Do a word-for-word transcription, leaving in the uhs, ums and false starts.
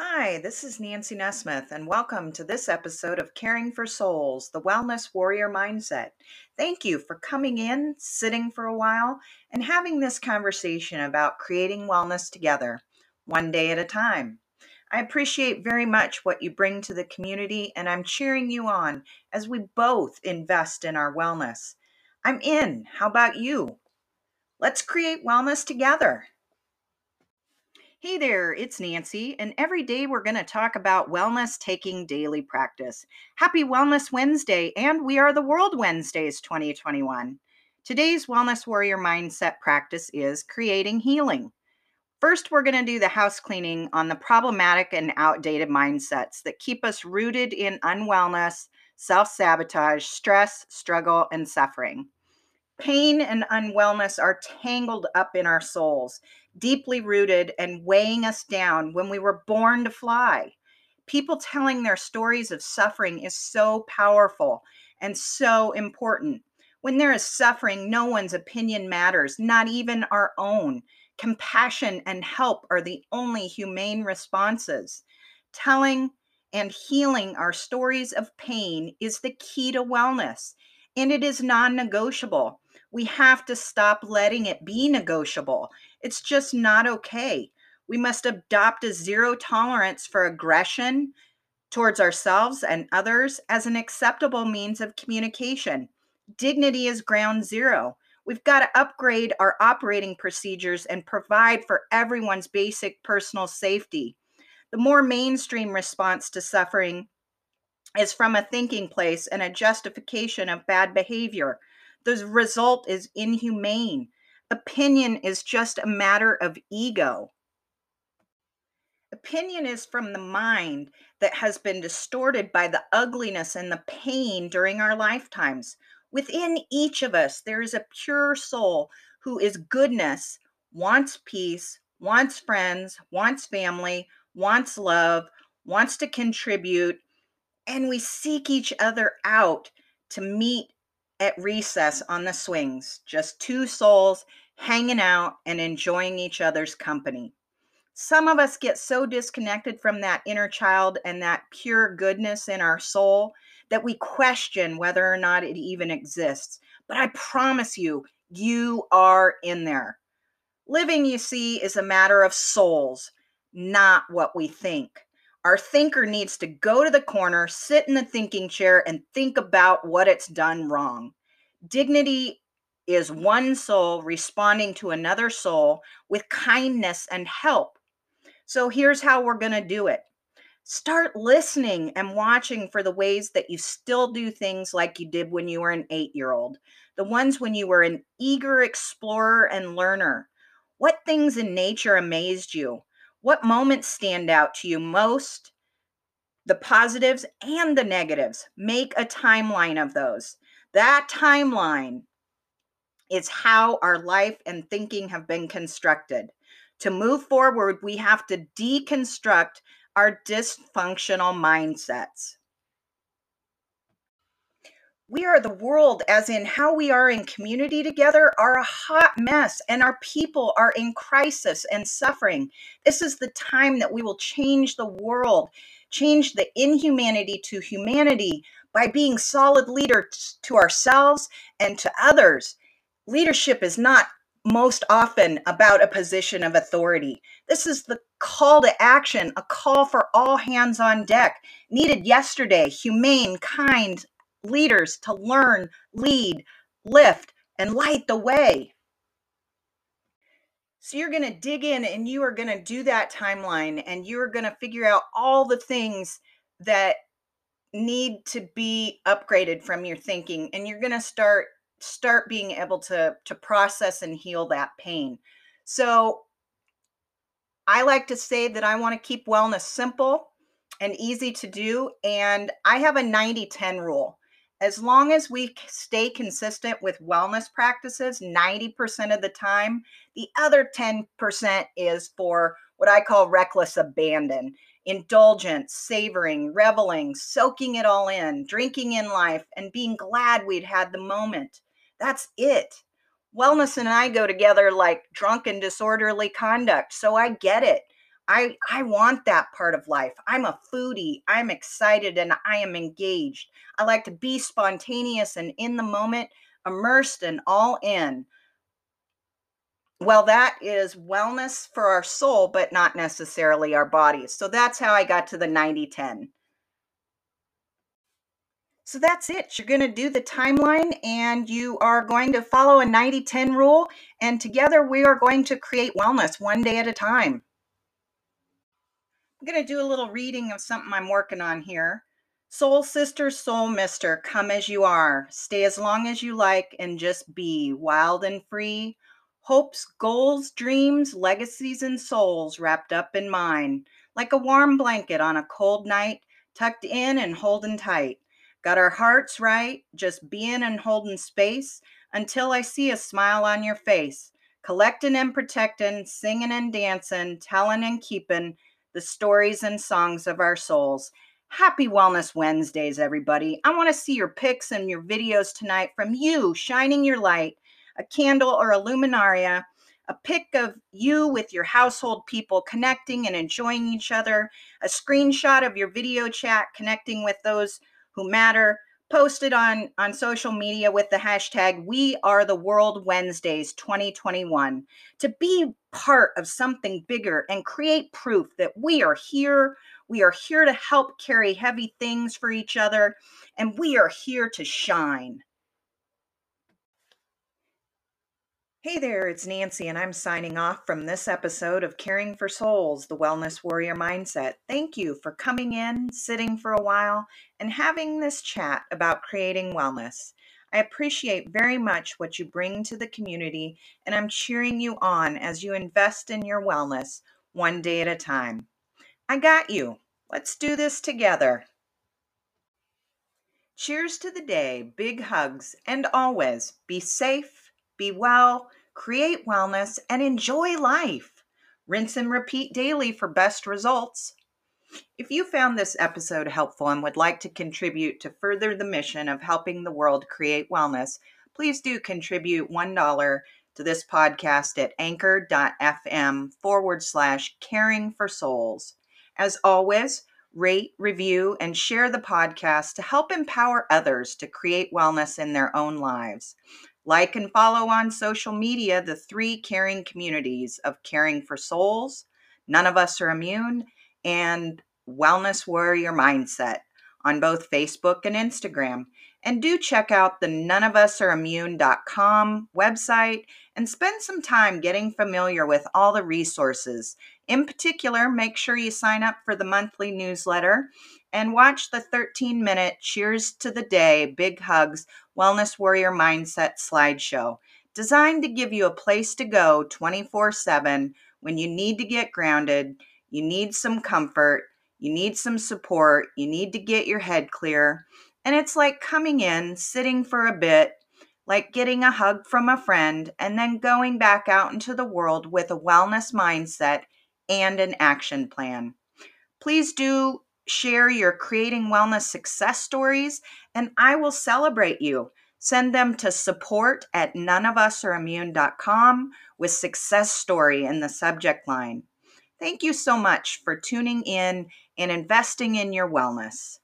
Hi, this is Nancy Nesmith, and welcome to this episode of Caring for Souls, the Wellness Warrior Mindset. Thank you for coming in, sitting for a while, and having this conversation about creating wellness together, one day at a time. I appreciate very much what you bring to the community, and I'm cheering you on as we both invest in our wellness. I'm in. How about you? Let's create wellness together. Hey there, it's Nancy, and every day we're going to talk about wellness taking daily practice. Happy Wellness Wednesday, and we are the World Wednesdays twenty twenty-one. Today's Wellness Warrior Mindset practice is creating healing. First, we're going to do the house cleaning on the problematic and outdated mindsets that keep us rooted in unwellness, self-sabotage, stress, struggle, and suffering. Pain and unwellness are tangled up in our souls, deeply rooted and weighing us down when we were born to fly. People telling their stories of suffering is so powerful and so important. When there is suffering, no one's opinion matters, not even our own. Compassion and help are the only humane responses. Telling and healing our stories of pain is the key to wellness, and it is non-negotiable. We have to stop letting it be negotiable. It's just not okay. We must adopt a zero tolerance for aggression towards ourselves and others as an acceptable means of communication. Dignity is ground zero. We've got to upgrade our operating procedures and provide for everyone's basic personal safety. The more mainstream response to suffering is from a thinking place and a justification of bad behavior. The result is inhumane. Opinion is just a matter of ego. Opinion is from the mind that has been distorted by the ugliness and the pain during our lifetimes. Within each of us, there is a pure soul who is goodness, wants peace, wants friends, wants family, wants love, wants to contribute, and we seek each other out to meet at recess on the swings, just two souls hanging out and enjoying each other's company. Some of us get so disconnected from that inner child and that pure goodness in our soul that we question whether or not it even exists. But I promise you, you are in there. Living, you see, is a matter of souls, not what we think. Our thinker needs to go to the corner, sit in the thinking chair, and think about what it's done wrong. Dignity is one soul responding to another soul with kindness and help. So here's how we're going to do it. Start listening and watching for the ways that you still do things like you did when you were an eight-year-old, the ones when you were an eager explorer and learner. What things in nature amazed you? What moments stand out to you most? The positives and the negatives. Make a timeline of those. That timeline is how our life and thinking have been constructed. To move forward, we have to deconstruct our dysfunctional mindsets. We are the world, as in how we are in community together, are a hot mess, and our people are in crisis and suffering. This is the time that we will change the world, change the inhumanity to humanity by being solid leaders to ourselves and to others. Leadership is not most often about a position of authority. This is the call to action, a call for all hands on deck, needed yesterday, humane, kind, leaders to learn, lead, lift, and light the way. So you're going to dig in and you are going to do that timeline and you're going to figure out all the things that need to be upgraded from your thinking. And you're going to start start being able to, to process and heal that pain. So I like to say that I want to keep wellness simple and easy to do. And I have a ninety ten rule. As long as we stay consistent with wellness practices ninety percent of the time, the other ten percent is for what I call reckless abandon, indulgence, savoring, reveling, soaking it all in, drinking in life, and being glad we'd had the moment. That's it. Wellness and I go together like drunk and disorderly conduct, so I get it. I, I want that part of life. I'm a foodie. I'm excited and I am engaged. I like to be spontaneous and in the moment, immersed and all in. Well, that is wellness for our soul, but not necessarily our bodies. So that's how I got to the ninety ten. So that's it. You're going to do the timeline and you are going to follow a ninety ten rule. And together we are going to create wellness one day at a time. I'm going to do a little reading of something I'm working on here. Soul sister, soul mister, come as you are. Stay as long as you like and just be wild and free. Hopes, goals, dreams, legacies, and souls wrapped up in mine. Like a warm blanket on a cold night, tucked in and holding tight. Got our hearts right, just being and holding space until I see a smile on your face. Collecting and protecting, singing and dancing, telling and keeping the stories and songs of our souls. Happy Wellness Wednesdays, everybody. I want to see your pics and your videos tonight from you shining your light. A candle or a luminaria, a pic of you with your household people connecting and enjoying each other, a screenshot of your video chat connecting with those who matter, posted on, on social media with the hashtag We Are the World Wednesdays twenty twenty-one to be part of something bigger and create proof that we are here. We are here to help carry heavy things for each other, and we are here to shine. Hey there, it's Nancy, and I'm signing off from this episode of Caring for Souls, the Wellness Warrior Mindset. Thank you for coming in, sitting for a while, and having this chat about creating wellness. I appreciate very much what you bring to the community, and I'm cheering you on as you invest in your wellness one day at a time. I got you. Let's do this together. Cheers to the day, big hugs, and always be safe, be well, create wellness, and enjoy life. Rinse and repeat daily for best results. If you found this episode helpful and would like to contribute to further the mission of helping the world create wellness, please do contribute one dollar to this podcast at anchor.fm forward slash caring for souls. As always, rate, review, and share the podcast to help empower others to create wellness in their own lives. Like and follow on social media the three caring communities of Caring for Souls, None of Us Are Immune, and Wellness Warrior Mindset on both Facebook and Instagram. And do check out the none of us are immune dot com website and spend some time getting familiar with all the resources. In particular, make sure you sign up for the monthly newsletter and watch the thirteen minute Cheers to the Day, Big Hugs, Wellness Warrior Mindset slideshow, designed to give you a place to go twenty-four seven when you need to get grounded, you need some comfort, you need some support, you need to get your head clear. And it's like coming in, sitting for a bit, like getting a hug from a friend, and then going back out into the world with a wellness mindset and an action plan. Please do share your creating wellness success stories, and I will celebrate you. Send them to support at none of us are immune dot com with success story in the subject line. Thank you so much for tuning in and investing in your wellness.